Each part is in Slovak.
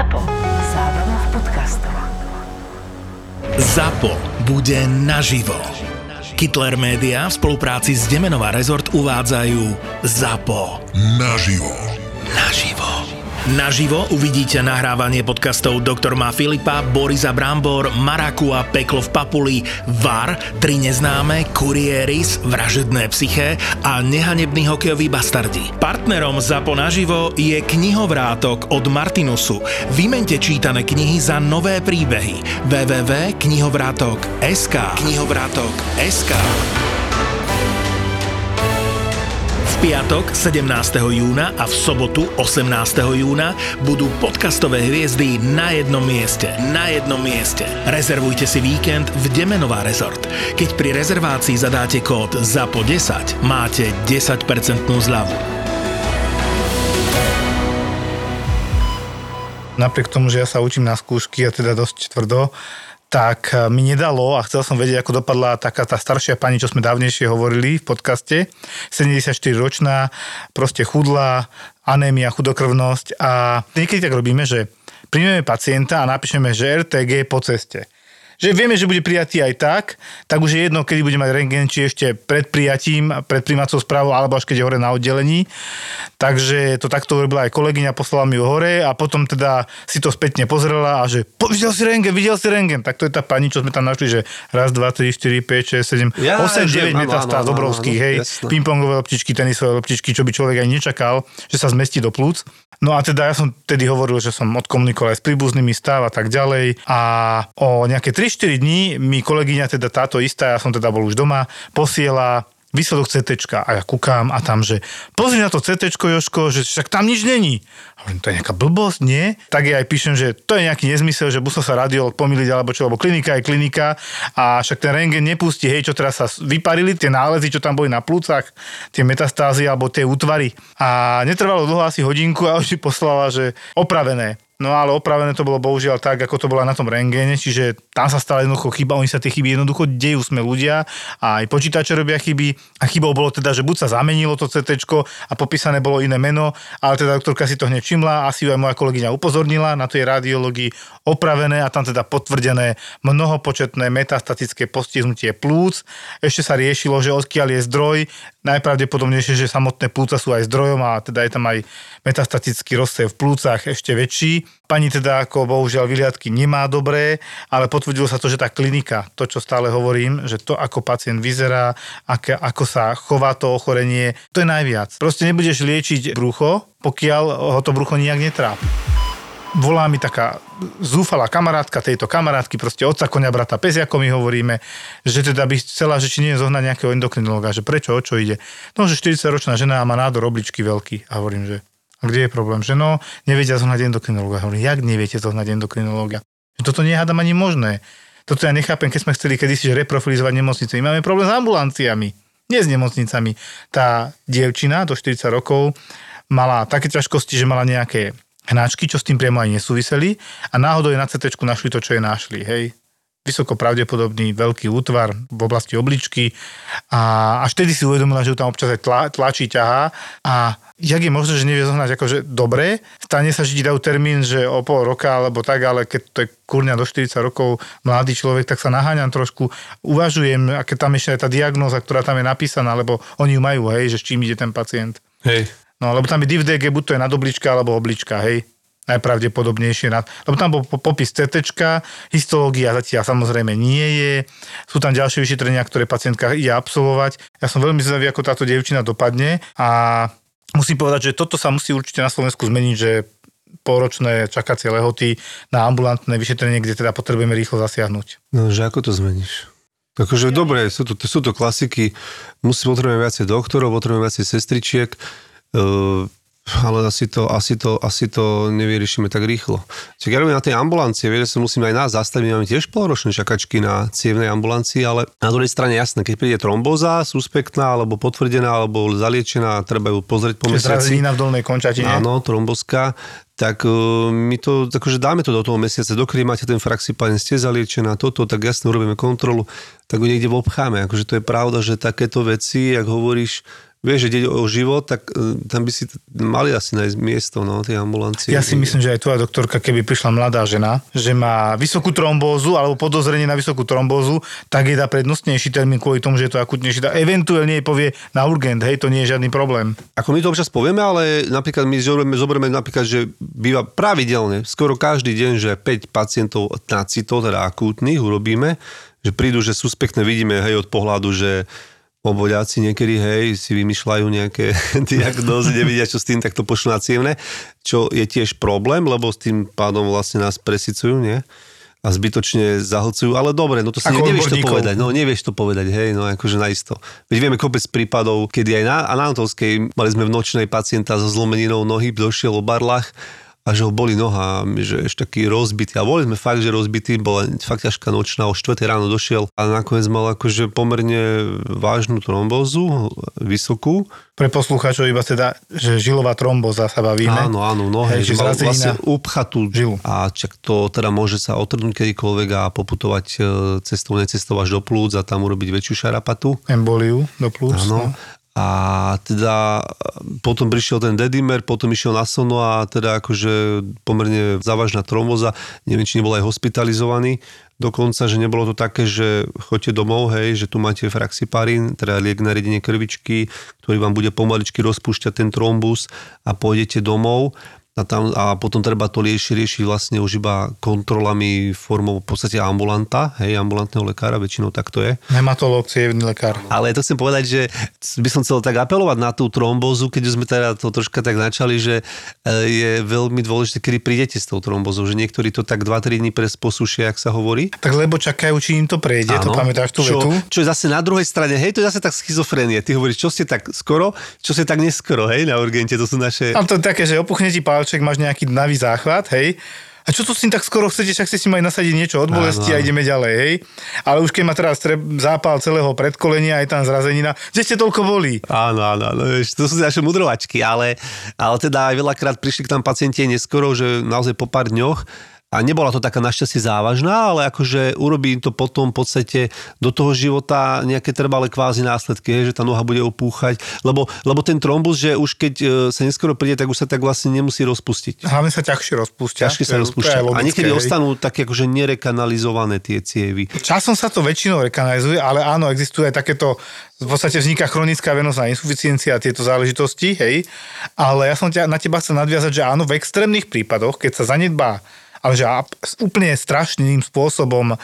ZAPO. Zábava v podcastoch. ZAPO bude naživo. Kitler Media v spolupráci s Demenova Resort uvádzajú ZAPO. Naživo. Naživo. Naživo uvidíte nahrávanie podcastov Dr. Má Filipa, Borisa Brambor, Maraku a Peklo v papuli, Var, Tri neznáme, Kurieris, Vražedné psyché a Nehanebný hokejový bastardi. Partnerom ZAPO naživo je Knihovrátok od Martinúsu. Vymente čítané knihy za nové príbehy. www.knihovrátok.sk Knihovrátok.sk. Piatok 17. júna a v sobotu 18. júna budú podcastové hviezdy na jednom mieste. Rezervujte si víkend v Demenova Resort. Keď pri rezervácii zadáte kód ZAPO10, máte 10% zľavu. Napriek tomu, že ja sa učím na skúšky a teda dosť tvrdo, tak mi nedalo a chcel som vedieť, ako dopadla taká tá staršia pani, čo sme dávnejšie hovorili v podcaste, 74-ročná, proste chudlá, anémia, chudokrvnosť a niekedy tak robíme, že príjmeme pacienta a napíšeme, že RTG po ceste. Že vieme, že bude prijatý aj tak už je jedno, kedy bude mať rentgen, či ešte pred prijatím, pred prijímacou správou, alebo až keď je hore na oddelení. Takže to takto urobila aj kolegyňa, poslala mi ju hore a potom teda si to spätne pozrela a že videl si rentgen. Tak to je tá pani, čo sme tam našli, že 1, 2, 3, 4, 5, 6, 7, 8, 9 metastáz obrovských, hej, pingpongové loptičky, tenisové loptičky, čo by človek aj nečakal, že sa zmestí do plúc. No a teda ja som tedy hovoril, že som odkomunikoval aj s príbuznými stav a tak ďalej a o nejaké 3-4 dní mi kolegyňa teda táto istá, ja som teda bol už doma, posiela výsledok CTčka a ja kúkam a tam, že pozri na to CTčko, Jožko, že však tam nič není. A hovorím, to je nejaká blbosť, nie? Tak ja aj píšem, že to je nejaký nezmysel, že musel sa radiolog pomýliť alebo čo, lebo klinika je klinika a však ten rentgen nepustí, hej, čo teraz sa vyparili, tie nálezy, čo tam boli na plúcach, tie metastázy alebo tie útvary. A netrvalo dlho, asi hodinku a už mi poslala, že opravené. No ale opravené to bolo bohužiaľ tak, ako to bola na tom rentgene, čiže tam sa stala jednoducho chyba, oni sa tie chyby jednoducho dejú, sme ľudia a aj počítače robia chyby a chybou bolo teda, že buď sa zamenilo to CTčko a popísané bolo iné meno, ale teda doktorka si to hneď všimla, asi ju aj moja kolegyňa upozornila na tej radiológii, opravené a tam teda potvrdené mnohopočetné metastatické postihnutie plúc. Ešte sa riešilo, že odkiaľ je zdroj, najpravdepodobnejšie, že samotné plúca sú aj zdrojom a teda je tam aj metastatický rozsev v plúcach ešte väčší. Pani teda ako bohužiaľ vyhliadky nemá dobré, ale potvrdilo sa to, že tá klinika, to čo stále hovorím, že to ako pacient vyzerá, ako sa chová to ochorenie, to je najviac. Proste nebudeš liečiť brucho, pokiaľ ho to brucho nijak netrápi. Volá mi taká zúfalá kamarátka tejto kamarátky, proste otca konia brata pes, ako my hovoríme, že teda by chcela, že či nie zohnať nejakého endokrinológa, že prečo, o čo ide. No, že 40-ročná žena má nádor obličky veľký a hovorím, že a kde je problém? Že no, nevedia zohnať endokrinológa. Hovorím, jak neviete zohnať endokrinológa? Toto nie je hádam ani možné. Toto ja nechápem, keď sme chceli kedysi že reprofilizovať nemocnice. My máme problém s ambulanciami, nie s nemocnicami. Tá dievčina do 40 rokov mala také ťažkosti, že mala nejaké hnačky, čo s tým priamo aj nesúviseli a náhodou je na CTčku našli to, čo je našli, hej. Vysoko pravdepodobný veľký útvar v oblasti obličky a až tedy si uvedomila, že ju tam občas aj tlačí, ťahá a jak je možné, že nevie zohnať akože dobre, stane sa, že ti dajú termín, že o pol roka alebo tak, ale keď to je kurňa do 40 rokov mladý človek, tak sa naháňam trošku, uvažujem, a keď tam ešte aj tá diagnóza, ktorá tam je napísaná, lebo oni ju majú, hej, že s čím ide ten pacient. Hej. No, lebo tam je DIVDG, buď to je nadoblička alebo oblička, hej. Najpravdepodobnejšie. Lebo tam bol popis CTčka, histológia zatiaľ samozrejme nie je. Sú tam ďalšie vyšetrenia, ktoré pacientka ide absolvovať. Ja som veľmi zvedavý, ako táto dievčina dopadne a musím povedať, že toto sa musí určite na Slovensku zmeniť, že polročné čakacie lehoty na ambulantné vyšetrenie, kde teda potrebujeme rýchlo zasiahnuť. No, že ako to zmeníš? Akože dobre, sú to klasiky. Potrebujeme viacej doktorov, potrebujeme viacej sestričiek. Ale asi to nevyriešime tak rýchlo. Čiže ja robím na tej ambulancie, vieš, že sa musíme aj nás zastaviť, my máme tiež poloročné čakačky na cievnej ambulancii, ale na druhej strane jasné, keď príde trombóza, suspektná, alebo potvrdená, alebo zaliečená, treba ju pozrieť po mesiaci. Zrazenina v dolnej končatine. Áno, trombózka. Tak my to, takže dáme to do toho mesiaca, dokedy máte ten fraxipán, ste zaliečená, toto, tak jasne urobíme kontrolu, tak ho niekde obcháme. Akože to je pravda, že takéto veci, jak hovoríš, vieš, že ide o život, tak tam by si mali asi nájsť miesto, no, tej ambulancie. Ja si myslím, že aj tvoja doktorka, keby prišla mladá žena, že má vysokú trombózu alebo podozrenie na vysokú trombózu, tak je dá prednostnejší termín kvôli tomu, že je to akutnejší. Eventuálne jej povie na urgent, hej, to nie je žiadny problém. Ako my to občas povieme, ale napríklad my zoberieme napríklad, že býva pravidelne, skoro každý deň, že 5 pacientov na cito, teda akútnych, urobíme, že prídu, že suspektne vidíme, hej, od pohľadu, že obvodiaci niekedy, hej, si vymýšľajú nejaké diagnózy, nevidia, čo s tým, tak to pošlú na cievne, čo je tiež problém, lebo s tým pádom vlastne nás presicujú, nie? A zbytočne zahlcujú, ale dobre, no to si nevieš to povedať, no nevieš to povedať, hej, no akože naisto. Veď vieme kopec prípadov, kedy aj na Anatolskej mali sme v nočnej pacienta so zlomeninou nohy, došiel o barlách a že ho boli noha, že ešte taký rozbitý. A boli sme fakt, že rozbitý, bola fakt ťažká nočná, o 4 ráno došiel a nakoniec mal akože pomerne vážnu trombózu, vysokú. Pre poslucháčov iba teda, že žilová trombóza sa bavíme. Áno, áno, nohe, že mal vlastne upchatú žilu. A čak to teda môže sa otrhnúť kedykoľvek a poputovať cestou, necestou až do plúc a tam urobiť väčšiu šarapatu. Emboliu do plúc. Áno. A teda potom prišiel ten dedimer, potom išiel na sono a teda akože pomerne závažná trombóza, neviem, či nebol aj hospitalizovaný dokonca, že nebolo to také, že choďte domov, hej, že tu máte fraxiparín, teda liek na riedenie krvičky, ktorý vám bude pomaličky rozpúšťať ten trombus a pôjdete domov. A potom treba to riešiť vlastne už iba kontrolami formou v podstate ambulanta, hej, ambulantného lekára, väčšinou tak to je. Hematológ, cievny lekár. Ale to chcem povedať, že by som chcel tak apelovať na tú trombózu, keď už sme teda to troška tak načali, že je veľmi dôležité, kedy prídete s tou trombózou, že niektorí to tak 2-3 dní posúšia, jak sa hovorí. Tak lebo čakajú, či im to prejde, áno, to pamätáš tú vetu. Čo je zase na druhej strane, hej, to je zase tak schizofrénie. Ty hovoríš, čo ste tak skoro, čo ste tak neskoro, hej, na urgente, to sú naše. A to je také, že opuchne ti palec, máš nejaký dnavý záchvat, hej. A čo to s tým tak skoro chcete, však ste si mali nasadiť niečo od bolesti a ideme ďalej, hej. Ale už keď má teraz zápal celého predkolenia, je tam zrazenina, že ste toľko boli. Áno, áno, áno, to sú naše mudrovačky, ale teda aj veľakrát prišli k tam pacienti neskoro, že naozaj po pár dňoch. A nebola to taká našťastie závažná, ale akože urobí to potom v podstate do toho života nejaké trvalé kvázi následky, hej, že tá noha bude opúchať, lebo ten trombus, že už keď sa neskoro príde, tak už sa tak vlastne nemusí rozpustiť. Hlavne sa ťažšie rozpúšťa. Ťažšie sa rozpúšťa. A niekedy ostanú také akože nerekanalizované tie cievy. Časom sa to väčšinou rekanalizuje, ale áno, existuje aj takéto, v podstate vzniká chronická venosná insuficiencia a tieto záležitosti, hej. Ale ja som na teba chcel nadviazať, že áno, v extrémnych prípadoch, keď sa zanedbá, ale že úplne strašným spôsobom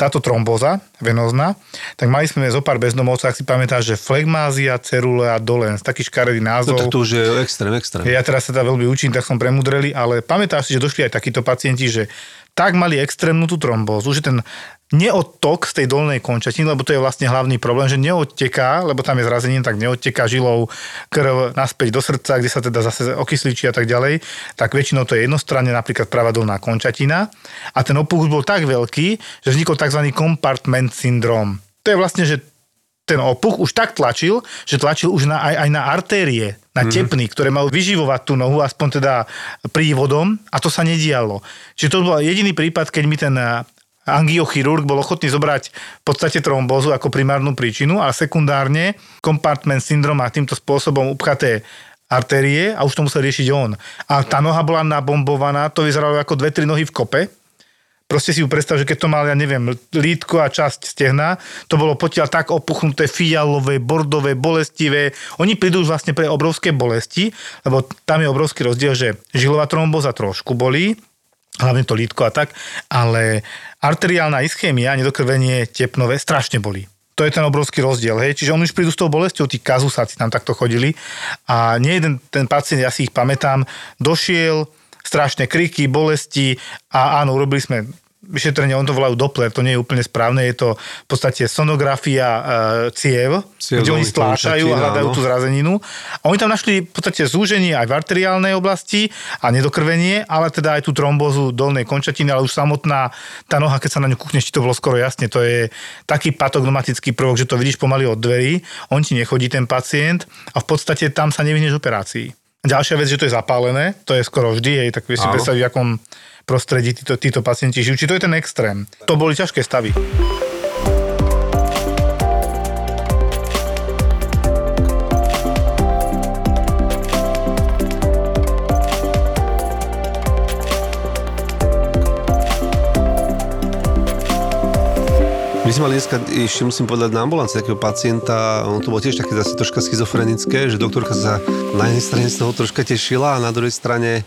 táto trombóza venózna, tak mali sme zo pár bezdomovcov, ak si pamätáš, že flegmázia, cerulea, dolens, taký škaredý názov. No tak to už je extrém. Ja teraz sa veľmi učím, tak som premudreli, ale pamätáš si, že došli aj takíto pacienti, že tak mali extrémnu tú trombózu, že ten neodtok z tej dolnej končatiny, lebo to je vlastne hlavný problém, že neodteká, lebo tam je zrazením, tak neodteká žilou krv naspäť do srdca, kde sa teda zase okysličí a tak ďalej, tak väčšinou to je jednostranne, napríklad pravá dolná končatina. A ten opuch bol tak veľký, že vznikol tzv. Compartment syndrom. To je vlastne, že ten opuch už tak tlačil, že tlačil už aj na artérie, na tepny, ktoré majú vyživovať tú nohu, aspoň teda prívodom, a to sa nedialo. Čiže to bol jediný prípad, keď mi ten angiochirurg bol ochotný zobrať v podstate trombózu ako primárnu príčinu a sekundárne compartment syndrom a týmto spôsobom upchaté artérie a už to musel riešiť on. A tá noha bola nabombovaná, to vyzeralo ako 2-3 nohy v kope. Proste si ju predstav, že keď to mal, ja neviem, lítko a časť stehna, to bolo potiaľ tak opuchnuté, fialové, bordové, bolestivé. Oni prídu už vlastne pre obrovské bolesti, lebo tam je obrovský rozdiel, že žilová trombóza trošku bolí, hlavne to lítko a tak, ale arteriálna ischémia, nedokrvenie tepnové, strašne bolí. To je ten obrovský rozdiel, hej. Čiže oni už prídu s tou bolesťou, tí kazusáci tam takto chodili a nejeden ten pacient, ja si ich pamätám, došiel, strašné kriky, bolesti a áno, urobili sme vyšetrenie, on to volajú Doppler, to nie je úplne správne, je to v podstate sonografia ciev, kde oni stláčajú a hľadajú tú zrazeninu. A oni tam našli v podstate zúženie aj v arteriálnej oblasti a nedokrvenie, ale teda aj tú trombózu dolnej končatiny, ale už samotná tá noha, keď sa na ňu kúkneš, ti to bolo skoro jasne, to je taký patognosický prvok, že to vidíš pomaly od dverí, on ti nechodí ten pacient a v podstate tam sa nevyhneš operácii. Ďalšia vec, že to je zapálené, to je skoro vždy, hej, tak si predstaviť, v akom prostredí títo pacienti žijú. Či to je ten extrém. To boli ťažké stavy. My sme mali dneska, ešte musím povedať, na ambulancii takého pacienta, ono to bolo tiež také zase troška schizofrenické, že doktorka sa na jednej strane z toho troška tešila a na druhej strane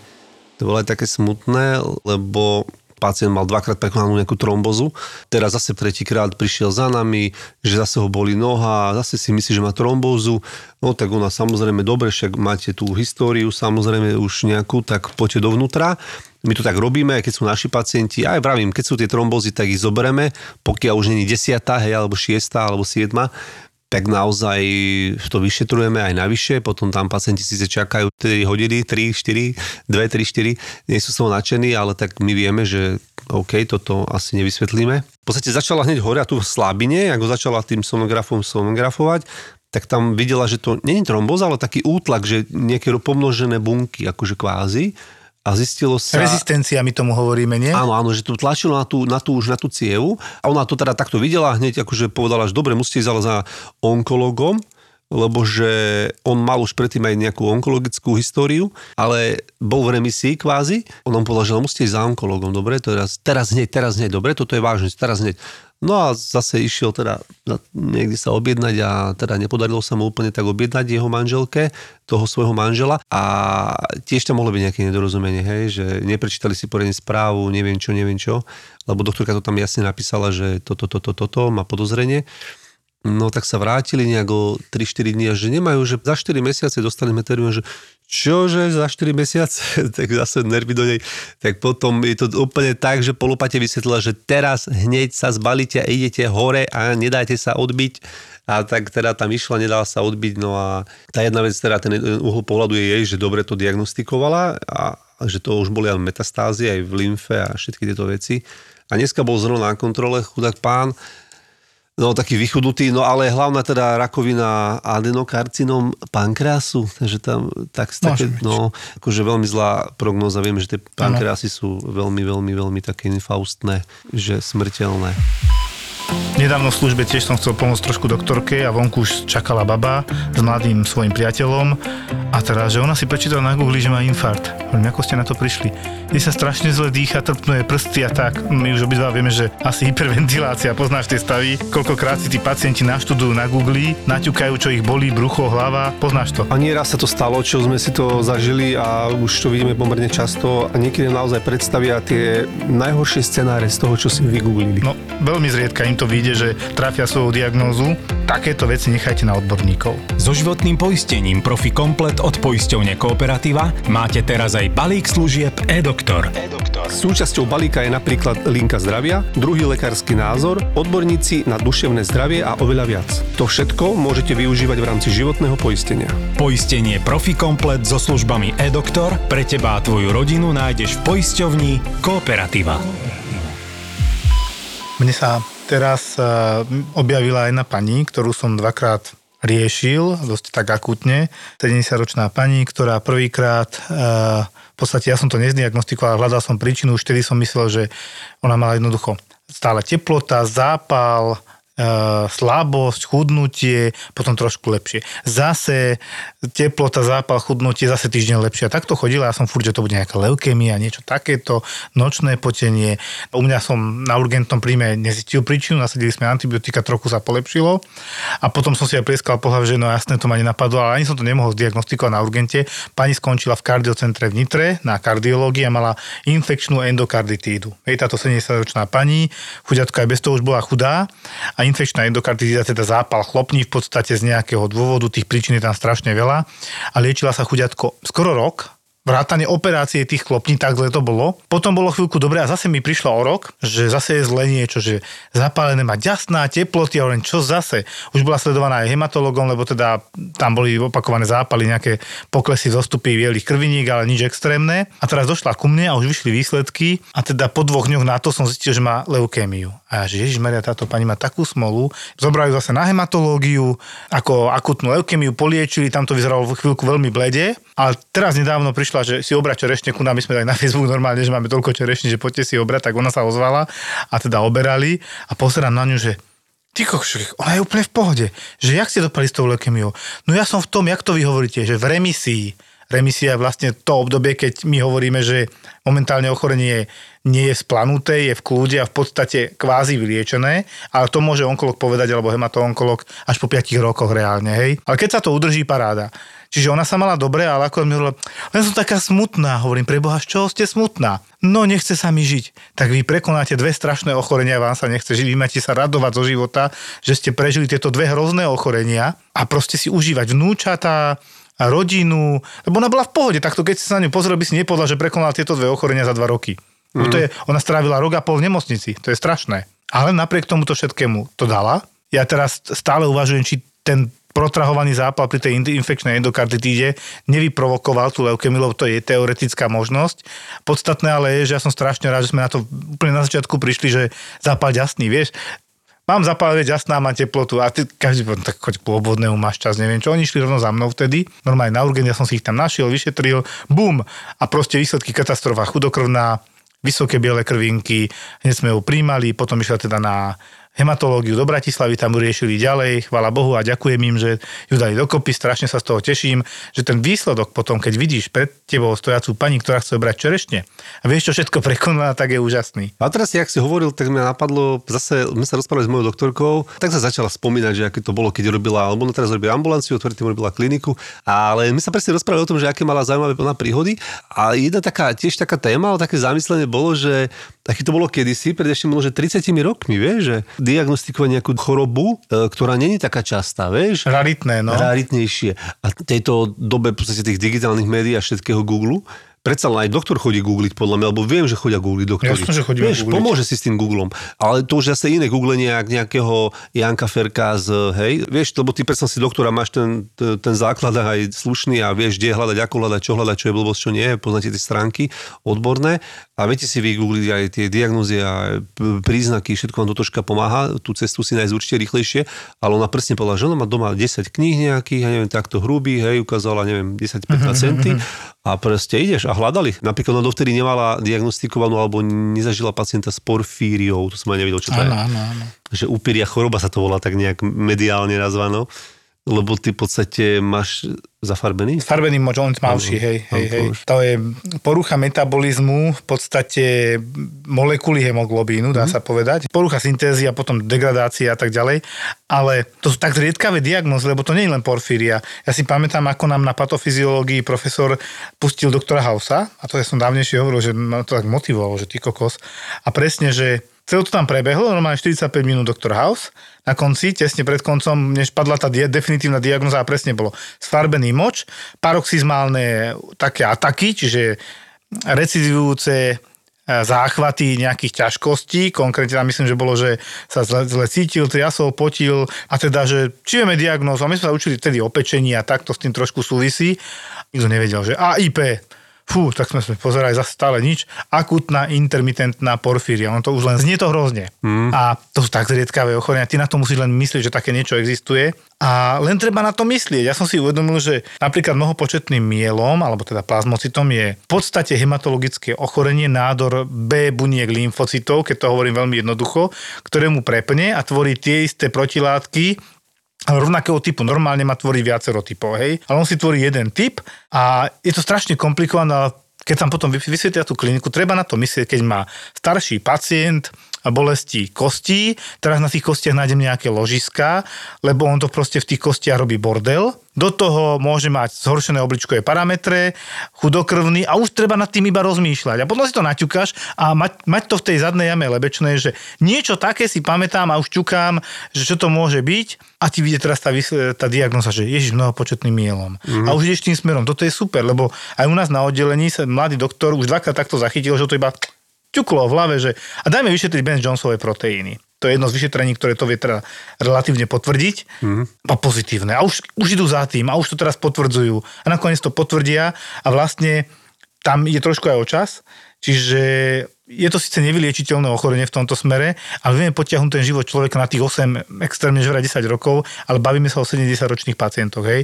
to bolo aj také smutné, lebo pacient mal dvakrát prekonanú nejakú trombozu, teraz zase tretíkrát prišiel za nami, že zase ho bolí noha, zase si myslí, že má trombozu, no tak ona samozrejme dobre, však máte tú históriu, samozrejme už nejakú, tak poďte dovnútra. My to tak robíme, aj keď sú naši pacienti, aj pravím, keď sú tie trombozy, tak ich zobereme, pokiaľ už nie je 10, hej, alebo 6, alebo 7, tak naozaj to vyšetrujeme aj navyše, potom tam pacienti síce čakajú 3 hodiny, 3, 4, 2, 3, 4, nie sú z toho nadšení, ale tak my vieme, že OK, toto asi nevysvetlíme. V podstate začala hneď hore a tu v slabine, ako začala tým sonografom sonografovať, tak tam videla, že to nie je tromboza, ale taký útlak, že nejaké pomnožené bunky, akože kvázi. A zistilo sa... Rezistencia, my tomu hovoríme, nie? Áno, áno, že to tlačilo na tú cievu a ona to teda takto videla a hneď akože povedala, že dobre, musíte ísť ale za onkologom, lebo že on mal už predtým aj nejakú onkologickú históriu, ale bol v remisii kvázi. On nám povedal, že musíte ísť za onkologom, dobre, teraz hneď, dobre, toto je vážne, teraz hneď. No a zase išiel teda niekde sa objednať a teda nepodarilo sa mu úplne tak objednať jeho manželke, toho svojho manžela a tiež tam mohlo byť nejaké nedorozumenie, hej, že neprečítali si poriadne správu, neviem čo, lebo doktorka to tam jasne napísala, že toto má podozrenie. No tak sa vrátili nejako 3-4 dní a že nemajú, že za 4 mesiace dostaneme termín, že čože za 4 mesiace, tak zase nervy do nej. Tak potom je to úplne tak, že po lopate vysvetlila, že teraz hneď sa zbalíte a idete hore a nedáte sa odbiť. A tak teda tam išla, nedala sa odbiť. No a tá jedna vec, teda ten uhol pohľadu je jej, že dobre to diagnostikovala a že to už boli aj metastázy aj v lymfe a všetky tieto veci. A dneska bol zrovna na kontrole, chudák pán, no taký vychudnutý, no ale hlavná teda rakovina adenokarcinom pankreasu, takže tam tak také, no akože veľmi zlá prognóza, vieme, že tie pankreasy sú veľmi také infaustné, že smrteľné. Nedávno v službe tiež som chcel pomôcť trošku doktorke a vonku už čakala baba s mladým svojim priateľom a teda, že ona si prečítala na Google, že má infarkt. Hovorím, ako ste na to prišli? Jej sa strašne zle dýcha, trpnú jej prsty a tak. My už obidva vieme, že asi hyperventilácia, poznáš tie stavy, koľkokrát si tí pacienti naštudujú na Google, naťukajú, čo ich bolí, brucho, hlava, poznáš to. A nieraz sa to stalo, čo sme si to zažili a už to vidíme pomerne často a niekedy naozaj predstavia tie najhoršie scenáre z toho, čo si vygooglili. No, veľmi zriedka im to vyjde, že trafia svoju diagnózu. Takéto veci nechajte na odborníkov. So životným poistením Profi Komplet od poisťovne Kooperativa máte teraz aj balík služieb e-doktor. Súčasťou balíka je napríklad linka zdravia, druhý lekársky názor, odborníci na duševné zdravie a oveľa viac. To všetko môžete využívať v rámci životného poistenia. Poistenie Profi Komplet so službami e-doktor pre teba a tvoju rodinu nájdeš v poisťovni Kooperativa. Mne sa teraz objavila jedna pani, ktorú som dvakrát riešil, dosť tak akútne. 70-ročná pani, ktorá prvýkrát, v podstate ja som to nezdiagnostikoval, hľadal som príčinu, už vtedy som myslel, že ona mala jednoducho stále teplota, zápal, slabosť, chudnutie, potom trošku lepšie. Zase teplota, zápal, chudnutie, zase týždeň lepšie. A takto chodila, ja som furt, že to bude nejaká leukémia, niečo takéto, nočné potenie. U mňa som na urgentnom príjme nezistil príčinu, nasadili sme antibiotika, trochu sa polepšilo. A potom som si aj prieskal po hlave, že no jasné, to ma nenapadlo, ale ani som to nemohol zdiagnostikovať na urgente. Pani skončila v kardiocentre v Nitre na kardiológii a mala infekčnú endokarditídu. Hej, táto 70-ročná pani, chudiatka aj bez toho už bola chudá. A infekčná endokarditída, teda zápal chlopní v podstate z nejakého dôvodu, tých príčin je tam strašne veľa a liečila sa chuďatko skoro rok, vrátane operácie tých chlopní, tak zle to bolo. Potom bolo chvíľku dobre a zase mi prišlo o rok, že zase je zle niečo, že zapálené má ďasná, teploty a len čo zase. Už bola sledovaná aj hematologom, lebo teda tam boli opakované zápaly, nejaké poklesy zostupy bielých krviniek, ale nič extrémne. A teraz došla ku mne a už vyšli výsledky a teda po 2 dňoch na to som zistil, že má leukémiu. A že ježišmaria, táto pani má takú smolu. Zobrali zase na hematológiu, ako akutnú leukémiu poliečili, tam to vyzeralo v chvíľku veľmi blede. A teraz nedávno prišla, že si obrať čerešne ku nám, my sme aj na Facebook normálne, že máme toľko čerešní, že poďte si obrať, tak ona sa ozvala a teda oberali a pozerám na ňu, že ty kokšek, ona je úplne v pohode, že jak ste dopadli s tou leukémiou. No ja som v tom, jak to vy hovoríte, že v remisii. Remisia je vlastne to obdobie, keď my hovoríme, že momentálne ochorenie nie je splanuté, je v kľude a v podstate kvázi vyliečené, ale to môže onkolog povedať, alebo hematoonkolog až po 5 rokoch reálne, hej. Ale keď sa to udrží, paráda. Čiže ona sa mala dobre, ale ako mi hovorila, len som taká smutná, hovorím, preboha, z čoho ste smutná? No, nechce sa mi žiť. Tak vy prekonáte dve strašné ochorenia, vám sa nechce žiť, vy máte sa radovať zo života, že ste prežili tieto dve hrozné ochorenia a proste si užívať vnúčatá, a rodinu, lebo ona bola v pohode, takto keď si sa na ňu pozrel, by si nepodľa, že prekonala tieto dve ochorenia za 2 roky. To je, ona strávila rok a pol v nemocnici, to je strašné. Ale napriek tomuto všetkému to dala. Ja teraz stále uvažujem, či ten protrahovaný zápal pri tej infekčnej endokarditíde nevyprovokoval tú leukemiu, to je teoretická možnosť. Podstatné ale je, že ja som strašne rád, že sme na to úplne na začiatku prišli, že zápal ďasný, vieš, mám zapálenie ďasná, mám teplotu a ty, každý povedal, tak choď k obvodnému, máš čas, neviem čo. Oni išli rovno za mnou vtedy, normálne na urgent, ja som si ich tam našiel, vyšetril, bum, a proste výsledky katastrofa, chudokrvná, vysoké biele krvinky, hneď sme ju príjmali, potom išla teda na hematológiu do Bratislavy, tam ju riešili ďalej, chvála Bohu a ďakujem im, že ju dali dokopy, strašne sa z toho teším, že ten výsledok potom, keď vidíš pred tebou stojacú pani, ktorá chce brať čerešne a vieš, čo všetko prekonala, tak je úžasný. A teraz, jak si hovoril, tak mňa napadlo, zase my sa rozprávali s mojou doktorkou, tak sa začala spomínať, že aké to bolo, keď robila, alebo ona teraz robí ambulanciu, otvoritým robila kliniku, ale my sa presne rozprávali o tom, že aké mala zaujímavé príhody a jedna taká tiež taká téma, také zamyslenie bolo, že taký to bolo kedysi, pred ešte možno 30 rokmi, vieš, že diagnostikovať nejakú chorobu, ktorá není taká častá, vieš? Raritné, no. Raritnejšie. A v tejto dobe v podstate tých digitálnych médií a všetkého Google, predsa aj doktor chodí googliť podľa mňa, lebo viem, že chodia googliť doktori. Jasne, že chodíme googliť. Pomôže si s tým Googlom. Ale to už zase iné googlenie nejakého Janka Ferka z, hej, vieš, lebo ty predsa si doktora máš ten základ aj slušný a vieš, kde hľadať, čo je blbosť, čo nie, poznáte tie stránky odborné a viete si vygoogliť aj tie diagnózy a príznaky, všetko vám to troška pomáha, tú cestu si nájsť určite rýchlejšie, ale ona presne povedala, že ona má doma 10 kníh nejakých, ja neviem, takto hrubý, hej, ukázala, neviem, 10-15 centy. A proste ideš a hľadali. Napríklad ona dovtedy nemala diagnostikovanú alebo nezažila pacienta s porfíriou. To som aj nevedel, čo to je. Áno. Že upíria choroba sa to volá tak nejak mediálne nazvano. Lebo ty v podstate máš zafarbený? Farbený moč, on tmavší, hej. To je porucha metabolizmu, v podstate molekuly hemoglobínu, dá sa povedať. Porucha syntézia, potom degradácia a tak ďalej. Ale to sú tak zriedkavé diagnózy, lebo to nie je len porfíria. Ja si pamätám, ako nám na patofyziológii profesor pustil doktora Hausa, a to ja som dávnejšie hovoril, že ma to tak motivovalo, že ty kokos. A presne, že celé to tam prebehlo, normálne 45 minút Dr. House, na konci, tesne pred koncom, než padla tá definitívna diagnoza a presne bolo sfarbený moč, paroxizmálne také ataky, čiže recidivujúce záchvaty nejakých ťažkostí, konkrétne tam myslím, že bolo, že sa zle cítil, triasol, potil a teda, že či vieme diagnózu, a my sme sa učili tedy o pečení a takto s tým trošku súvisí. Nikto nevedel, že AIP. Fú, tak sme pozerali zase stále nič. Akutná intermitentná porfíria. On to už len znie to hrozne. A to sú tak zriedkavé ochorenia. Ty na to musíš len myslieť, že také niečo existuje. A len treba na to myslieť. Ja som si uvedomil, že napríklad mnohopočetným mielom, alebo teda plazmocitom je v podstate hematologické ochorenie, nádor B buniek lymfocytov, keď to hovorím veľmi jednoducho, ktorému prepne a tvorí tie isté protilátky, rovnakého typu. Normálne ma tvorí viacero typov, hej? Ale on si tvorí jeden typ a je to strašne komplikované, ale keď tam potom vysvetlia tú kliniku, treba na to myslieť, keď má starší pacient a bolesti kostí, teraz na tých kostiach nájdem nejaké ložiska, lebo on to proste v tých kostiach robí bordel. Do toho môže mať zhoršené obličkové parametre, chudokrvný a už treba nad tým iba rozmýšľať. A potom si to naťukáš a mať to v tej zadnej jame lebečnej, že niečo také si pamätám a už ťukám, že čo to môže byť a ti vyjde teraz tá diagnóza, že ježiš, mnohopočetným mielom. A už ideš tým smerom. Toto je super, lebo aj u nás na oddelení sa mladý doktor už dvakrát takto zachytil, že to iba ťuklo v hlave, že a dajme vyšetriť Benz-Johnsonove proteíny. To je jedno z vyšetrení, ktoré to vie teda relatívne potvrdiť. A pozitívne. A už idú za tým a už to teraz potvrdzujú. A nakoniec to potvrdia a vlastne tam je trošku aj o čas. Čiže je to síce nevyliečiteľné ochorenie v tomto smere, ale vieme potiahnuť ten život človeka na tých 8, extrémne že vraj 10 rokov, ale bavíme sa o 70-ročných pacientoch, hej.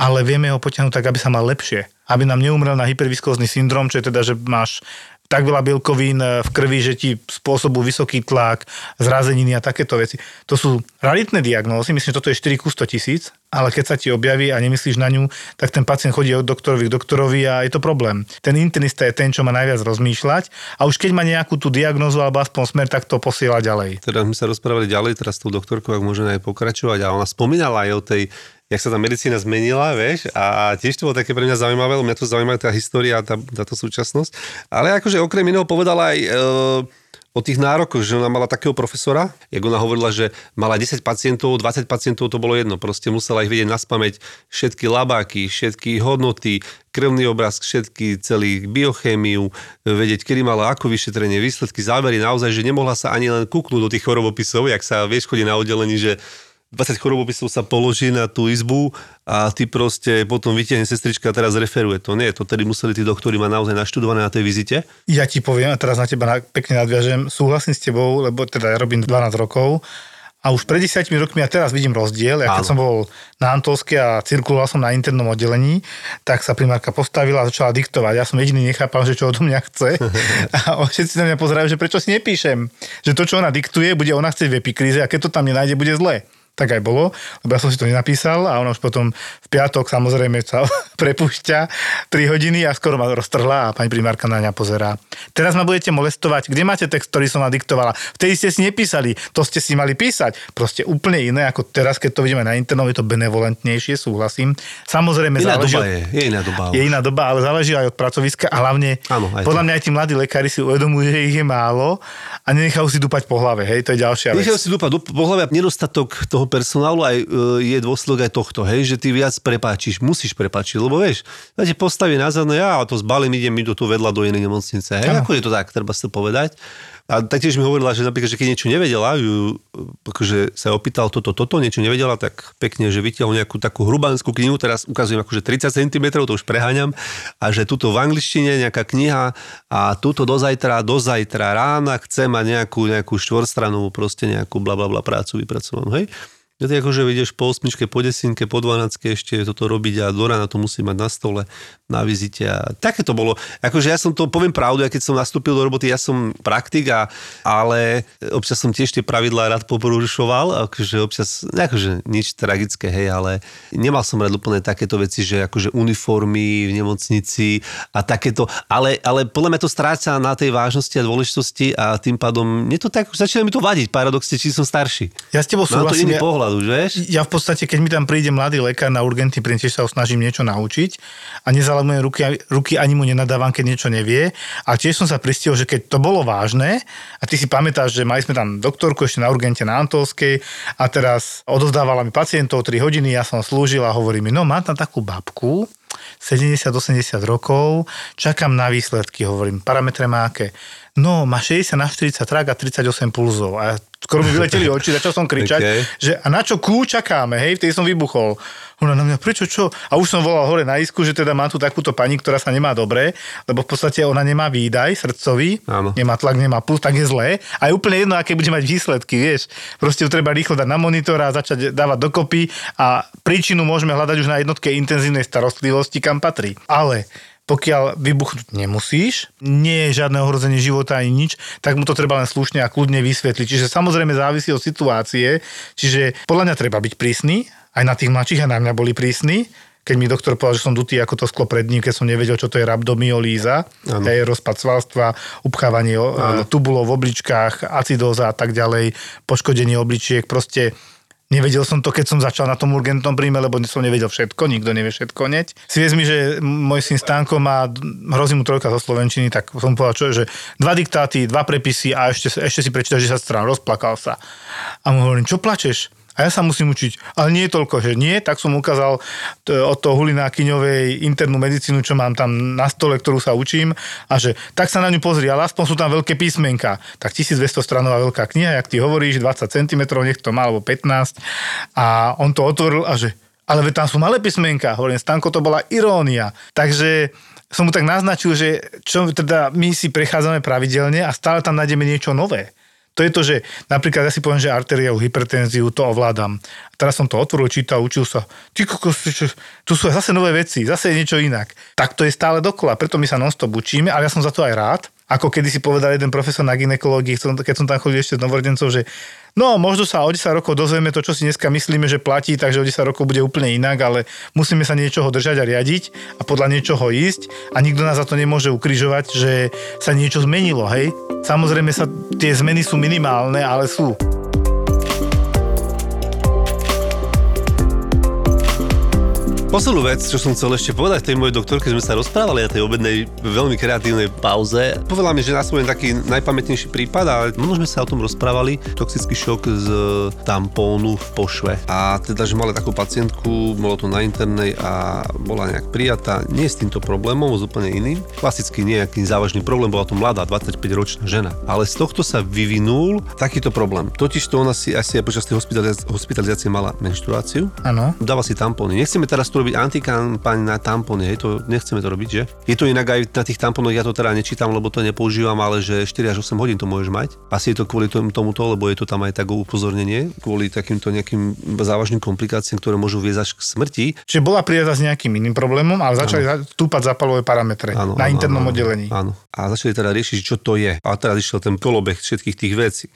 Ale vieme ho potiahnuť tak, aby sa mal lepšie. Aby nám neumrel na hyperviskózny syndrom, čo je teda, že máš tak veľa bielkovín v krvi, že ti spôsobujú vysoký tlak, zrazeniny a takéto veci. To sú raritné diagnózy, myslím, že toto je 4 ku 100 000, ale keď sa ti objaví a nemyslíš na ňu, tak ten pacient chodí od doktorovi k doktorovi a je to problém. Ten internista je ten, čo má najviac rozmýšľať a už keď má nejakú tú diagnózu alebo aspoň smer, tak to posiela ďalej. Teda sme sa rozprávali ďalej teraz s tou doktorkou, ak môžeme aj pokračovať, a ona spomínala aj o tej, jak sa tá medicína zmenila, vieš, a tiež to bolo také pre mňa zaujímavé, lebo mňa to zaujíma tá história a táto súčasnosť. Ale akože okrem iného povedala aj o tých nárokoch, že ona mala takého profesora, jak ona hovorila, že mala 10 pacientov, 20 pacientov, to bolo jedno, proste musela ich vedieť naspamäť všetky labáky, všetky hodnoty, krvný obraz, všetky, celý biochémiu, vedieť, kedy mala ako vyšetrenie, výsledky, závery, naozaj, že nemohla sa ani len kúknúť do tých chorobopisov, jak sa, vieš, chodí na oddelení, že 20 chorobopisov sa položí na tú izbu a ty proste potom vytiahne sestrička a teraz referuje. To nie, to tedy museli tí doktori mať naozaj naštudované na tej vizite. Ja ti poviem, a teraz na teba pekne nadviažem, súhlasím s tebou, lebo teda ja robím 12 rokov a už pred 10 rokmi ja teraz vidím rozdiel. Ja keď som bol na Antolske a cirkuloval som na internom oddelení, tak sa primárka postavila a začala diktovať. Ja som jediný nechápal, že čo odo mňa chce. A všetci na mňa pozerajú, že prečo si nepíšem. Že to, čo ona diktuje, bude ona chcieť v epikríze a keď to tam nenájde, bude zle. Tak aj bolo, lebo ja som si to nenapísal a ona už potom v piatok samozrejme sa prepúšťa 3 hodiny a skoro ma roztrhla a pani primárka na ňa pozerá. Teraz ma budete molestovať. Kde máte text, ktorý som nadiktovala? Vtedy ste si nepísali, to ste si mali písať. Proste úplne iné ako teraz, keď to vidíme na internom, je to benevolentnejšie, súhlasím. Samozrejme iná záleží. Je iná doba. Je iná doba, ale záleží aj od pracoviska a hlavne áno, podľa mňa aj tí mladí lekári si uvedomujú, že ich je málo a nenechajú si dúpať po hlave, hej, to je ďalšia vec. Nechajú si dúpať po hlave, nedostatok toho personálu aj je dôsledok aj tohto, hej, že ty viac prepáčiš, musíš prepáčiť, lebo vieš, ja te postaví na zadné, ja to zbalím, idem mi do tu vedľa do inej nemocnice, hej, ako je to tak, treba si to povedať. A taktiež mi hovorila, že napríklad, že keď niečo nevedela, akože sa opýtal toto, niečo nevedela, tak pekne, že vytiahol nejakú takú hrubánsku knihu, teraz ukazujem akože 30 cm, to už preháňam, a že tuto v angličtine nejaká kniha a tuto do zajtra rána chcem mať nejakú štvorstranovú proste nejakú blablabla prácu vypracovanú, hej. Ja ty akože ideš po 8, po 10, po 12 ešte toto robiť a do rána to musí mať na stole, na vizite. A také to bolo. Akože ja som to, poviem pravdu, ja keď som nastúpil do roboty, ja som praktik, ale občas som tiež tie pravidlá rád poporušoval. Akože občas, akože nič tragické, hej, ale nemal som rád úplne takéto veci, že akože uniformy v nemocnici a takéto. Ale podľa mňa to stráca na tej vážnosti a dôležitosti a tým pádom mne to tak, začína mi to vadiť, paradoxne, či som starší. Ja s tebou súhlasím. Ja v podstate, keď mi tam príde mladý lekár na urgentný príjem, tiež sa ho snažím niečo naučiť a nezalamujem ruky ani mu nenadávam, keď niečo nevie. A tiež som sa pristihol, že keď to bolo vážne a ty si pamätáš, že mali sme tam doktorku ešte na urgente na Antolskej a teraz odovzdávala mi pacientov 3 hodiny, ja som slúžil a hovorí mi, no má tam takú babku, 70-80 rokov, čakám na výsledky, hovorím, parametre má aké? No, má 60 na 40 trak a 38 pulzov. A skoro mi vyleteli oči, začal som kričať, že a na čo čakáme, hej, vtedy som vybuchol. Ona na mňa, prečo, čo? A už som volal hore na isku, že teda má tu takúto pani, ktorá sa nemá dobre, lebo v podstate ona nemá výdaj srdcový, áno, nemá tlak, nemá puls, tak je zlé. A je úplne jedno, aké bude mať výsledky, vieš. Proste ju treba rýchlo dať na monitor a začať dávať dokopy a príčinu môžeme hľadať už na jednotke intenzívnej starostlivosti, kam patrí. Ale pokiaľ vybuchnúť nemusíš, nie je žiadne ohrozenie života ani nič, tak mu to treba len slušne a kľudne vysvetliť. Čiže samozrejme závisí od situácie, čiže podľa mňa treba byť prísny, aj na tých mladších, aj na mňa boli prísni, keď mi doktor povedal, že som dutý ako to sklo pred ním, keď som nevedel, čo to je rhabdomyolíza, to je rozpad svalstva, upchávanie tubulov v obličkách, acidóza a tak ďalej, poškodenie obličiek, proste nevedel som to, keď som začal na tom urgentnom príjme, lebo som nevedel všetko, nikto nevie všetko hneď. Si vieš mi, že môj syn Stanko má, hrozí mu trojka zo slovenčiny, tak som povedal, čo je, že 2 diktáty, 2 prepisy a ešte si prečíta 10 strán, rozplakal sa. A mu hovorím, čo plačeš? A ja sa musím učiť. Ale nie toľko, že nie. Tak som ukázal od toho Hulina Kyňovej internú medicínu, čo mám tam na stole, ktorú sa učím. A že tak sa na ňu pozri, ale aspoň sú tam veľké písmenka. Tak 1200 stranová veľká kniha, jak ty hovoríš, 20 cm, nech to má, alebo 15. A on to otvoril a že, ale veď tam sú malé písmenka. Hovorím, Stanko, to bola irónia. Takže som mu tak naznačil, že čo teda my si prechádzame pravidelne a stále tam nájdeme niečo nové. To je to, že napríklad ja si poviem, že arteriálnu hypertenziu, to ovládam. Teraz som to otvoril, čítal, učil sa. Ty kokos, tu sú zase nové veci, zase je niečo inak. Tak to je stále dokola, preto my sa non-stop učíme, ale ja som za to aj rád. Ako kedy si povedal jeden profesor na gynekológii, keď som tam chodil ešte s novorodencov, že no, možno sa o 10 rokov dozvieme to, čo si dneska myslíme, že platí, takže o 10 rokov bude úplne inak, ale musíme sa niečoho držať a riadiť a podľa niečoho ísť a nikto nás za to nemôže ukrižovať, že sa niečo zmenilo, hej? Samozrejme sa tie zmeny sú minimálne, ale sú. Poslednú vec, čo som chcel ešte povedať tej mojej doktorke, sme sa rozprávali na tej obednej veľmi kreatívnej pauze. Povedala mi, že na svojom taký najpamätnejší prípad, ale mnoho sme sa o tom rozprávali, toxický šok z tampónu v pošve. A teda, že mala takú pacientku, bolo to na internej a bola nejak prijatá, nie s týmto problémom, s úplne iným. Klasicky nejaký závažný problém, bola to mladá, 25-ročná žena. Ale z tohto sa vyvinul takýto problém. Totiž to ona si asi aj počas tej hospitalizácie mala menštruáciu. Áno. Dáva si tampóny. Nechceme teraz robiť antikampaň na tampóny, hej, to nechceme to robiť, že? Je to inak aj na tých tamponoch, ja to teda nečítam, lebo to nepoužívam, ale že 4 až 8 hodín to môžeš mať. Asi je to kvôli tomuto, lebo je to tam aj také upozornenie, kvôli takýmto nejakým závažným komplikáciám, ktoré môžu viesť až k smrti. Čiže bola prijatá s nejakým iným problémom, ale začali stúpať zápalové parametre na internom oddelení. Áno. A začali teda riešiť, čo to je. A teraz išiel ten kolobeh všetkých tých vecí.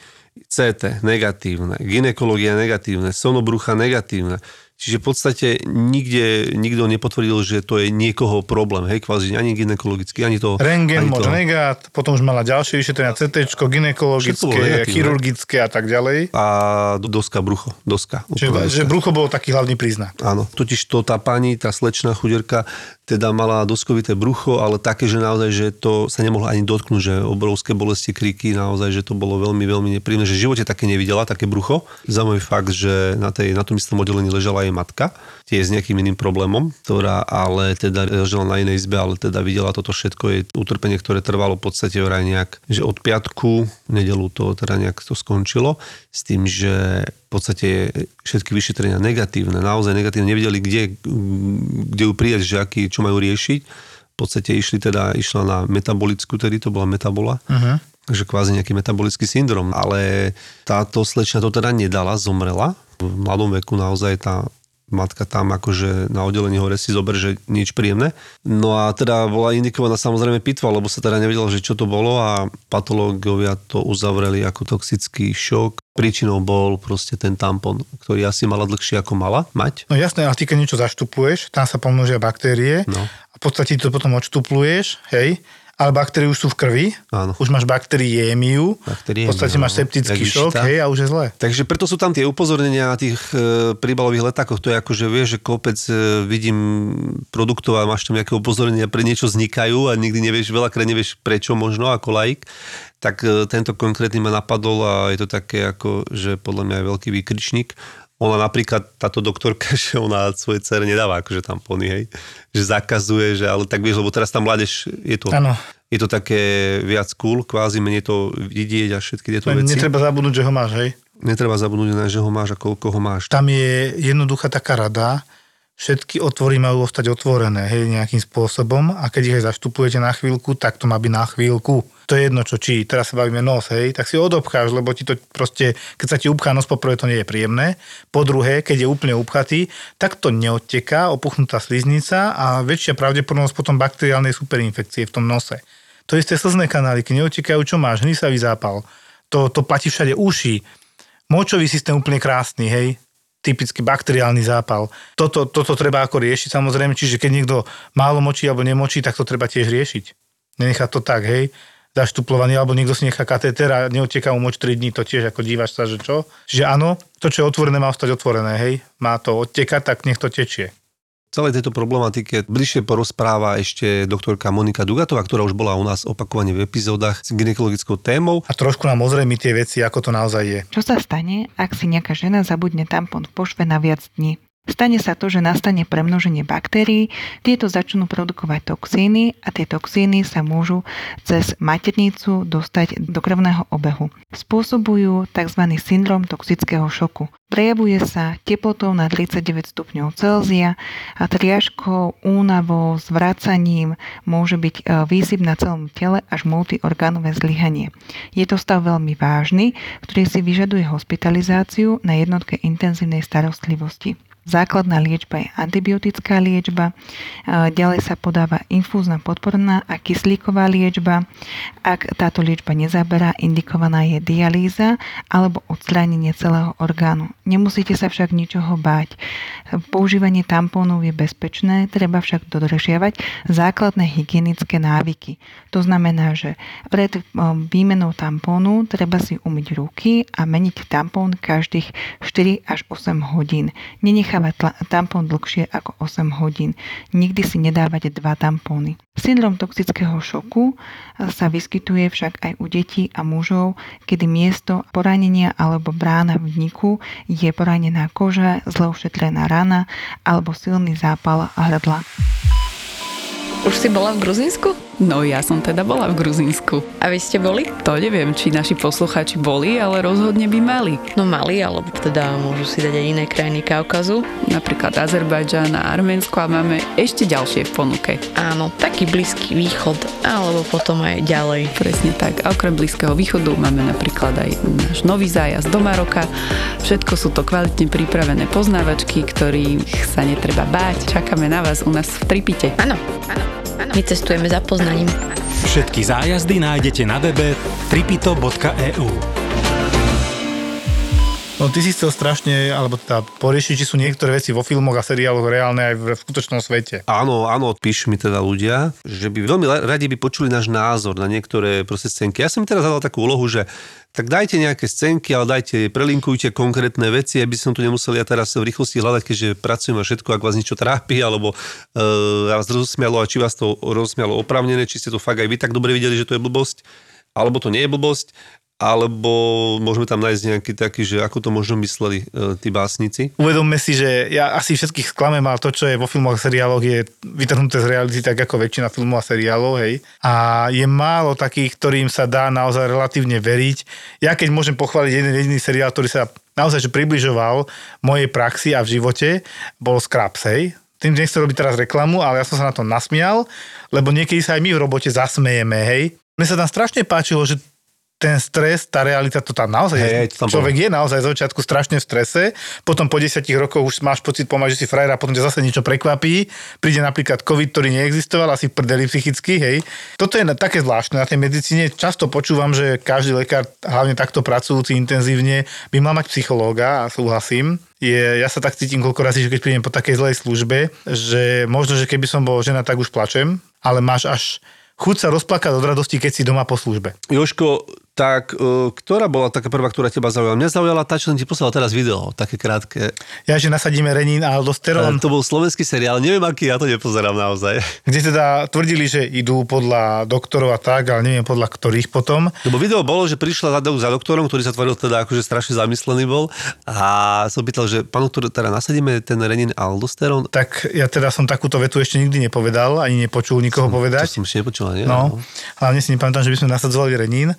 CT negatívne, gynekológia negatívne, sonobrucha negatívne. Čiže v podstate nikto nepotvrdil, že to je niekoho problém, hej, kvázi ani gynekologický, ani to... Rentgen, možno negát, potom už mala ďalšie vyšetrenia, CTčko, gynekologické, chirurgické a tak ďalej. A doska, brucho, doska. Čiže brucho bolo taký hlavný príznak. Áno, totiž to tá pani, tá slečná chuderka, teda mala doskovité brucho, ale také, že naozaj, že to sa nemohlo ani dotknúť, že obrovské bolesti, kríky, naozaj, že to bolo veľmi, veľmi nepríjemné, že v živote také nevidela, také brucho. Zaujímavý fakt, že na tom istom oddelení ležala matka, tiež s nejakým iným problémom, ktorá ale teda žila na inej izbe, ale teda videla toto všetko, jej utrpenie, ktoré trvalo v podstate vraj nejak, že od piatku, nedelu to teda nejak to skončilo, s tým, že v podstate všetky vyšetrenia negatívne, naozaj negatívne, nevedeli, kde ju prijať, že čo majú riešiť. V podstate išla na metabolickú, tedy to bola metabola, že kvázi nejaký metabolický syndrom, ale táto slečna to teda nedala, zomrela. V mladom veku naozaj tá matka tam akože na oddelení hore si zober, že nič príjemné. No a teda bola indikovaná samozrejme pitva, lebo sa teda nevedelo, že čo to bolo a patológovia to uzavreli ako toxický šok. Príčinou bol proste ten tampon, ktorý asi mala dlhšie ako mala mať. No jasné, ale ty keď niečo zaštupuješ, tam sa pomnožia baktérie a v podstate to potom odštupluješ, hej? Ale baktérie už sú v krvi, áno. Už máš baktériémiu, v podstate máš septický šok, hej, a už je zlé. Takže preto sú tam tie upozornenia na tých príbalových letákoch, to je ako, že vieš, že kopec vidím produktov a máš tam nejaké upozornenia, pre niečo vznikajú a nikdy nevieš, veľakrát nevieš prečo možno ako laik, tak tento konkrétny ma napadol a je to také ako, že podľa mňa je veľký výkričník. Ona napríklad, táto doktorka, že ona svojej dcere nedáva akože tampony, hej. Že zakazuje, že ale tak vieš, lebo teraz tam mládež je to... Áno. Je to také viac cool, kvázi menej to vidieť a všetky tieto veci. Netreba zabudnúť, že ho máš, hej. Netreba zabudnúť, že ho máš a koľko ho máš. Tam je jednoduchá taká rada, všetky otvory majú ostať otvorené, hej, nejakým spôsobom a keď ich aj zaštupujete na chvíľku, tak to má byť na chvíľku. To je jedno, čo či teraz sa bavíme nos, hej, tak si odobcháš, lebo ti to proste, keď sa ti upchá nos, poprvé to nie je príjemné, po druhé, keď je úplne upchatý, tak to neodteká, opuchnutá sliznica a väčšia pravdepodobnosť potom bakteriálnej superinfekcie v tom nose. To isté slzné kanály, keď neodtekajú, čo máš, hnusavý zápal. To platí všade, uši. Močový systém úplne krásny, hej. Typicky bakteriálny zápal. Toto treba ako riešiť samozrejme, čiže keď niekto málo močí alebo nemočí, tak to treba tiež riešiť. Nenechať to tak, hej. Zaštuplovaný, alebo niekto si nechá katéter a neoteká mu moč 3 dní, to tiež ako dívaš sa, že čo? Že áno, to, čo je otvorené, má ostať otvorené, hej. Má to odtekať, tak nech to tečie. Celej tejto problematike bližšie porozpráva ešte doktorka Monika Dugatová, ktorá už bola u nás opakovane v epizódach s gynekologickou témou. A trošku nám ozrejmi tie veci, ako to naozaj je. Čo sa stane, ak si nejaká žena zabudne tampon v pošve na viac dní? Stane sa to, že nastane premnoženie baktérií, tieto začnú produkovať toxíny a tie toxíny sa môžu cez maternicu dostať do krvného obehu. Spôsobujú tzv. Syndrom toxického šoku. Prejavuje sa teplotou na 39 stupňov Celzia a triažkou, únavou, zvracaním, môže byť výsyp na celom tele až multiorgánové zlyhanie. Je to stav veľmi vážny, ktorý si vyžaduje hospitalizáciu na jednotke intenzívnej starostlivosti. Základná liečba je antibiotická liečba, ďalej sa podáva infúzna podporná a kyslíková liečba. Ak táto liečba nezaberá, indikovaná je dialýza alebo odstránenie celého orgánu. Nemusíte sa však ničoho báť. Používanie tampónov je bezpečné, treba však dodržiavať základné hygienické návyky. To znamená, že pred výmenou tampónu treba si umyť ruky a meniť tampón každých 4 až 8 hodín. Nenechávať tampón dlhšie ako 8 hodín. Nikdy si nedávať 2 tampóny. Syndrom toxického šoku sa vyskytuje však aj u detí a mužov, kedy miesto poranenia alebo brána vniku je poranená koža, zle ošetrená rana alebo silný zápal hrdla. Už si bola v Gruzínsku? No ja som teda bola v Gruzínsku. A vy ste boli? To neviem, či naši poslucháči boli, ale rozhodne by mali. No mali, alebo teda môžu si dať aj iné krajiny Kaukazu. Napríklad Azerbajdžan a Arménsko a máme ešte ďalšie v ponuke. Áno, taký Blízky východ, alebo potom aj ďalej. Presne tak. A okrem Blízkeho východu máme napríklad aj náš nový zájazd do Maroka. Všetko sú to kvalitne pripravené poznávačky, ktorých sa netreba báť. Čakáme na vás u nás v Tripite. Áno, áno. My cestujeme za poznaním. Všetky zájazdy nájdete na webe tripito.eu. No ty si chcel strašne, alebo teda poriešiť, či sú niektoré veci vo filmoch a seriáloch reálne aj v skutočnom svete. Áno, píšu mi teda ľudia, že by veľmi radi by počuli náš názor na niektoré proste scénky. Ja som teraz zadal takú úlohu, že tak dajte nejaké scénky, ale prelinkujte konkrétne veci, aby som tu nemusel ja teraz v rýchlosti hľadať, keďže pracujem na všetko, ak vás niečo trápi, alebo vás rozosmialo, a či vás to rozosmialo oprávnené, či ste to fakt aj vy tak dobre videli, že to je blbosť, alebo to nie je blbosť, alebo môžeme tam nájsť nejaký taký, že ako to možno mysleli tí básnici. Uvedomme si, že ja asi všetkých sklamem, ale to, čo je vo filmoch a seriáloch, je vytrhnuté z reality tak ako väčšina filmov a seriálov, hej. A je málo takých, ktorým sa dá naozaj relatívne veriť. Ja keď môžem pochváliť jeden jediný seriál, ktorý sa naozaj približoval mojej praxi a v živote, bol Scraps, hej. Tým nechcem robiť teraz reklamu, ale ja som sa na to nasmial, lebo niekedy sa aj my v robote zasmejeme, hej. Mne sa tam strašne páčilo, že ten stres, tá realita, to tam naozaj je. Človek je naozaj zo začiatku strašne v strese, potom po 10 rokoch už máš pocit pomaly, že si frajer a potom ťa zase niečo prekvapí. Príde napríklad COVID, ktorý neexistoval, asi prdeli psychicky, hej. Toto je také zvláštne na tej medicíne. Často počúvam, že každý lekár, hlavne takto pracujúci intenzívne, by mal mať psychológa a súhlasím. Ja sa tak cítim koľko razy, že keď prídem po takej zlej službe, že možno, že keby som bol žena, tak už plačem, ale máš až chuť sa rozplakať od radosti, keď si doma po službe. Jožko, tak ktorá bola taká prvá, ktorá teba zaujala? Mňa zaujala tá, čo som ti poslal teraz video, také krátke. Ja, že nasadíme renín a aldosterón. To bol slovenský seriál, neviem aký, ja to nepozerám naozaj. Kde teda tvrdili, že idú podľa doktorov a tak, ale neviem podľa ktorých potom. Lebo video bolo, že prišla za doktorom, ktorý sa tvaril teda akože strašne zamyslený bol a som pýtal, že pán doktor, teda nasadíme ten renín a aldosterón. Tak ja teda som takúto vetu ešte nikdy nepovedal, ani nepočul nikoho povedať. To som ešte nepočul, nie? No, hlavne si nepamätám, že by sme nasadzovali renín.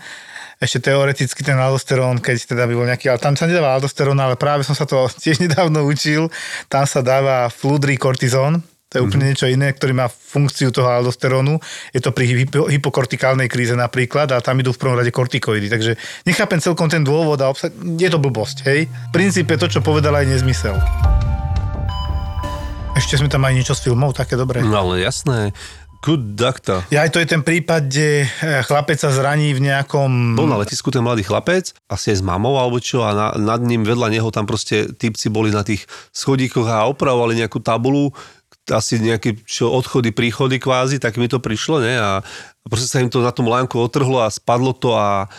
Ešte teoreticky ten aldosterón, keď teda by bol nejaký, ale tam sa nedáva aldosterón, ale práve som sa to tiež nedávno učil, tam sa dáva fludrikortizón, to je úplne niečo iné, ktorý má funkciu toho aldosterónu, je to pri hypokortikálnej kríze napríklad a tam idú v prvom rade kortikoidy, takže nechápem celkom ten dôvod a je to blbosť, hej? V princípe to, čo povedala, je nezmysel. Ešte sme tam aj niečo s filmov, také dobré. No ale jasné. Good doctor. Ja, to je ten prípad, kde chlapec sa zraní v nejakom... Bol na letisku ten mladý chlapec, asi aj s mamou alebo čo, a nad ním vedľa neho tam proste týpci boli na tých schodíkoch a opravovali nejakú tabulu, asi nejaké odchody, príchody kvázi, tak mi to prišlo, ne? A proste sa im to na tom lánku otrhlo a spadlo to a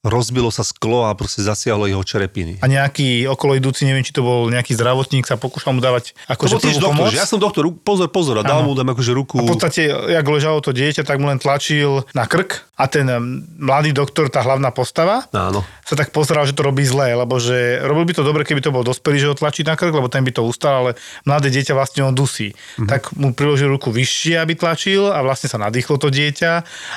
rozbilo sa sklo a proste zasiahlo jeho črepiny. A nejaký okoloidúci, neviem, či to bol nejaký zdravotník, sa pokúšal mu dávať akože prvú pomoc. Ja som doktor, pozor, a dal mu akože ruku. A v podstate, jak ležalo to dieťa, tak mu len tlačil na krk a ten mladý doktor, tá hlavná postava, áno, sa tak pozeral, že to robí zle, lebo že robil by to dobre, keby to bol dospelý, že ho tlačí na krk, lebo ten by to ustal, ale mladé dieťa vlastne on dusí. Mhm. Tak mu priložil ruku vyššie, aby tlačil a vlastne sa nadýchlo to dieťa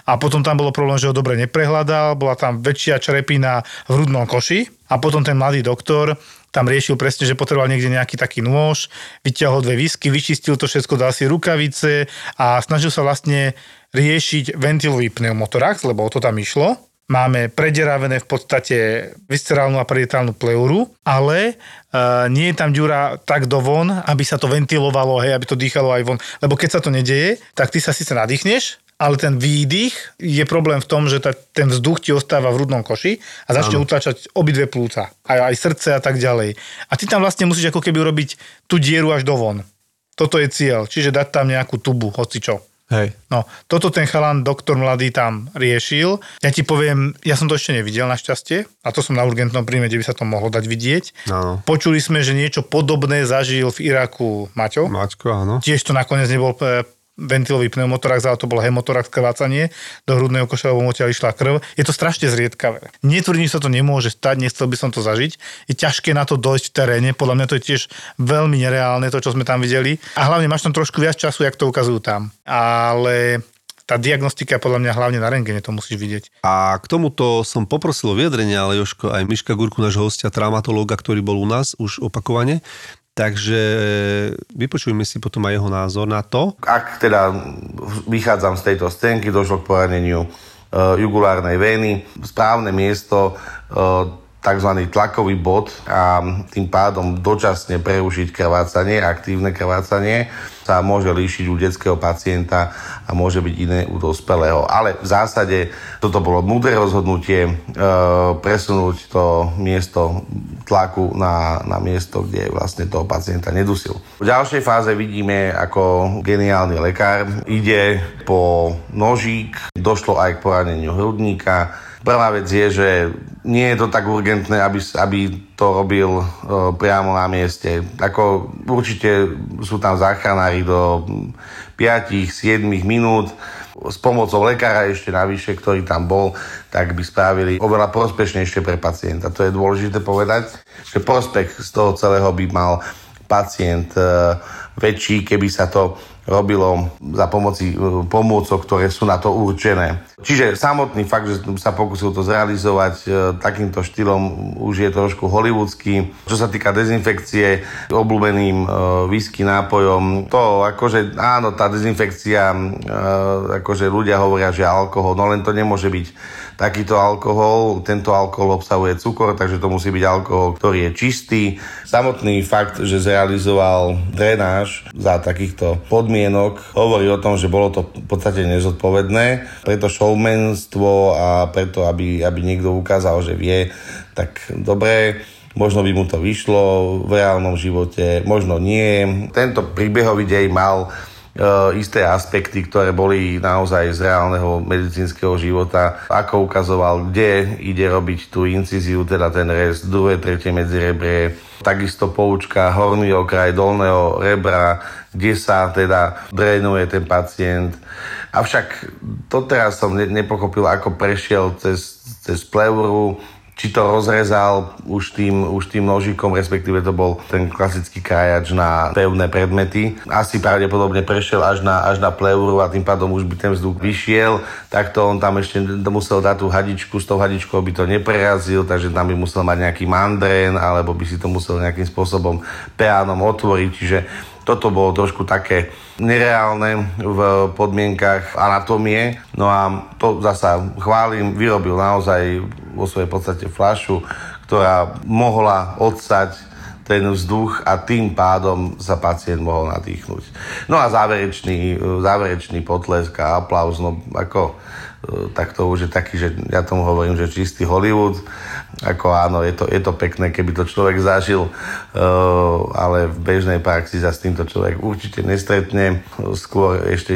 a potom tam bolo problém, že ho dobre neprehľadal, bola tam väčšia črepina v hrudnom koši a potom ten mladý doktor tam riešil presne, že potreboval niekde nejaký taký nôž, vyťahol dve výsky, vyčistil to všetko, dal si rukavice a snažil sa vlastne riešiť ventilový pneumotorax, lebo o to tam išlo. Máme prederavené v podstate viscerálnu a parietálnu pleuru, ale nie je tam ďura tak dovon, aby sa to ventilovalo, hej, aby to dýchalo aj von. Lebo keď sa to nedeje, tak ty sa síce nadýchneš, ale ten výdych je problém v tom, že ten vzduch ti ostáva v hrudnom koši a začne utlačať obidve plúca, aj srdce a tak ďalej. A ty tam vlastne musíš ako keby urobiť tú dieru až dovon. Toto je cieľ, čiže dať tam nejakú tubu, hocičo. Hej. No, toto ten chalan, doktor mladý, tam riešil. Ja ti poviem, ja som to ešte nevidel našťastie, a to som na urgentnom príjme, kde by sa to mohlo dať vidieť. No. Počuli sme, že niečo podobné zažil v Iraku Maťo. Maťko, áno. Tiež to nakoniec nebol ventilový pneumotorax, ale to bol hemotorax, krvácanie do hrudného koša, lebo odtiaľ išla krv. Je to strašne zriedkavé. Netvrdím, že sa to nemôže stať, nechcel by som to zažiť. Je ťažké na to dojsť v teréne, podľa mňa to je tiež veľmi nereálne, to, čo sme tam videli. A hlavne máš tam trošku viac času, jak to ukazujú tam. Ale tá diagnostika podľa mňa hlavne na rentgene to musíš vidieť. A k tomuto som poprosil o vyjadrenie, ale Jožko, aj Miška Górku, nášho hostia, traumatológa, ktorý bol u nás už opakovane. Takže vypočujme si potom aj jeho názor na to. Ak teda vychádzam z tejto scénky, došlo k poraneniu jugulárnej vény, správne miesto, tzv. Tlakový bod a tým pádom dočasne prerušiť krvácanie, aktívne krvácanie sa môže líšiť u detského pacienta a môže byť iné u dospelého. Ale v zásade toto bolo múdre rozhodnutie presunúť to miesto tlaku na miesto, kde vlastne toho pacienta nedusil. V ďalšej fáze vidíme, ako geniálny lekár ide po nožík, došlo aj k poraneniu hrudníka. Prvá vec je, že nie je to tak urgentné, aby to robil priamo na mieste. Ako určite sú tam záchranári do 5-7 minút. S pomocou lekára ešte navyše, ktorý tam bol, tak by spravili oveľa prospešnejšie pre pacienta. To je dôležité povedať, že prospech z toho celého by mal pacient väčší, keby sa to robilo za pomoci pomôcok, ktoré sú na to určené. Čiže samotný fakt, že sa pokúsil to zrealizovať takýmto štýlom, už je trošku hollywoodský. Čo sa týka dezinfekcie, obľúbeným whisky nápojom, to akože áno, tá dezinfekcia, akože ľudia hovoria, že alkohol, no len to nemôže byť takýto alkohol. Tento alkohol obsahuje cukor, takže to musí byť alkohol, ktorý je čistý. Samotný fakt, že zrealizoval drenáž za takýchto podmienok, hovorí o tom, že bolo to v podstate nezodpovedné. Preto showmanstvo a preto, aby niekto ukázal, že vie, tak dobre, možno by mu to vyšlo v reálnom živote, možno nie. Tento príbehový dej mal isté aspekty, ktoré boli naozaj z reálneho medicínskeho života. Ako ukazoval, kde ide robiť tú incíziu, teda ten rez, druhé, tretie medzirebrie. Takisto poučka, horný okraj dolného rebra, kde sa teda drenuje ten pacient. Avšak to teraz som nepochopil, ako prešiel cez pleuru, či to rozrezal už tým nožikom, respektíve to bol ten klasický krajač na pevné predmety. Asi pravdepodobne prešiel až na pleuru a tým pádom už by ten vzduch vyšiel. Takto on tam ešte musel dať tú hadičku, s tou hadičkou by to neprerazil, takže tam by musel mať nejaký mandrén, alebo by si to musel nejakým spôsobom peánom otvoriť, čiže toto bolo trošku také nereálne v podmienkach anatómie. No a to zasa chválim, vyrobil naozaj vo svojej podstate fľašu, ktorá mohla odsať ten vzduch a tým pádom sa pacient mohol nadýchnuť. No a záverečný potlesk a aplauz, no ako tak to už je taký, že ja tomu hovorím, že čistý Hollywood. Ako áno, je to pekné, keby to človek zažil, ale v bežnej praxi sa s týmto človek určite nestretne. Skôr ešte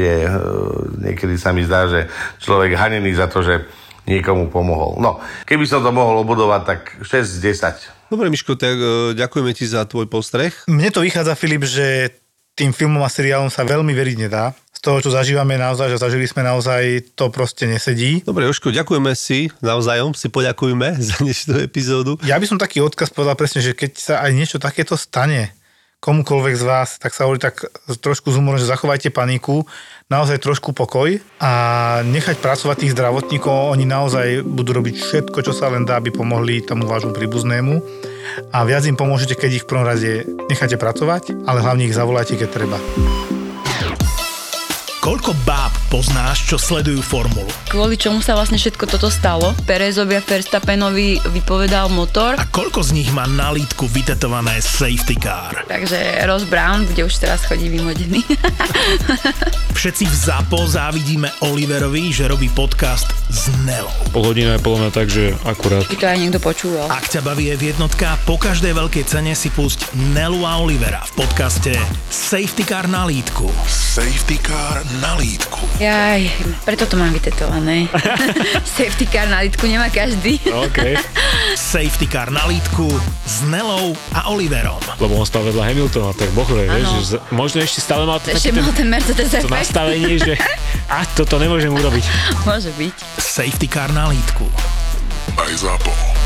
niekedy sa mi zdá, že človek hanený za to, že niekomu pomohol. No, keby som to mohol obudovať, tak 6 z 10. Dobre, Miško, tak ďakujeme ti za tvoj postreh. Mne to vychádza, Filip, že tým filmom a seriálom sa veľmi veriť nedá. Z toho, čo zažívame naozaj, že zažili sme naozaj, to proste nesedí. Dobre, Jožko, ďakujeme si, navzájom si poďakujeme za dnešnú epizódu. Ja by som taký odkaz povedal presne, že keď sa aj niečo takéto stane komukoľvek z vás, tak sa hovorí tak trošku z humorom, že zachovajte paniku, naozaj trošku pokoj a nechať pracovať tých zdravotníkov, oni naozaj budú robiť všetko, čo sa len dá, aby pomohli tomu vášmu príbuznému a viac im pomôžete, keď ich v prvom rade necháte pracovať, ale hlavne ich zavolajte, keď treba. Koľko báb poznáš, čo sledujú formulu? Kvôli čomu sa vlastne všetko toto stalo? Perezovi a Verstappenovi vypovedal motor. A koľko z nich má na lítku vytetované safety car? Takže Ross Brown, kde už teraz chodí vymodený. Všetci v ZAPO závidíme Oliverovi, že robí podcast s Nellou. Pol hodina je podľa mňa tak, že akurát. By to aj niekto počúval. Ak ťa baví jednotka, po každej veľkej cene si pusť Nellu a Olivera v podcaste Safety car na lítku. Safety car na lítku. Jaj, preto to mám vytetované. Safety car na lítku nemá každý. Okay. Safety car na lítku s Nellou a Oliverom. Lebo on stal vedľa Hamiltona, tak bohle, vieš, že možno ešte stále mal ten Mercedes to nastavenie, že a toto nemôžem urobiť. Môže byť. Safety car na lítku. Aj ZAPO.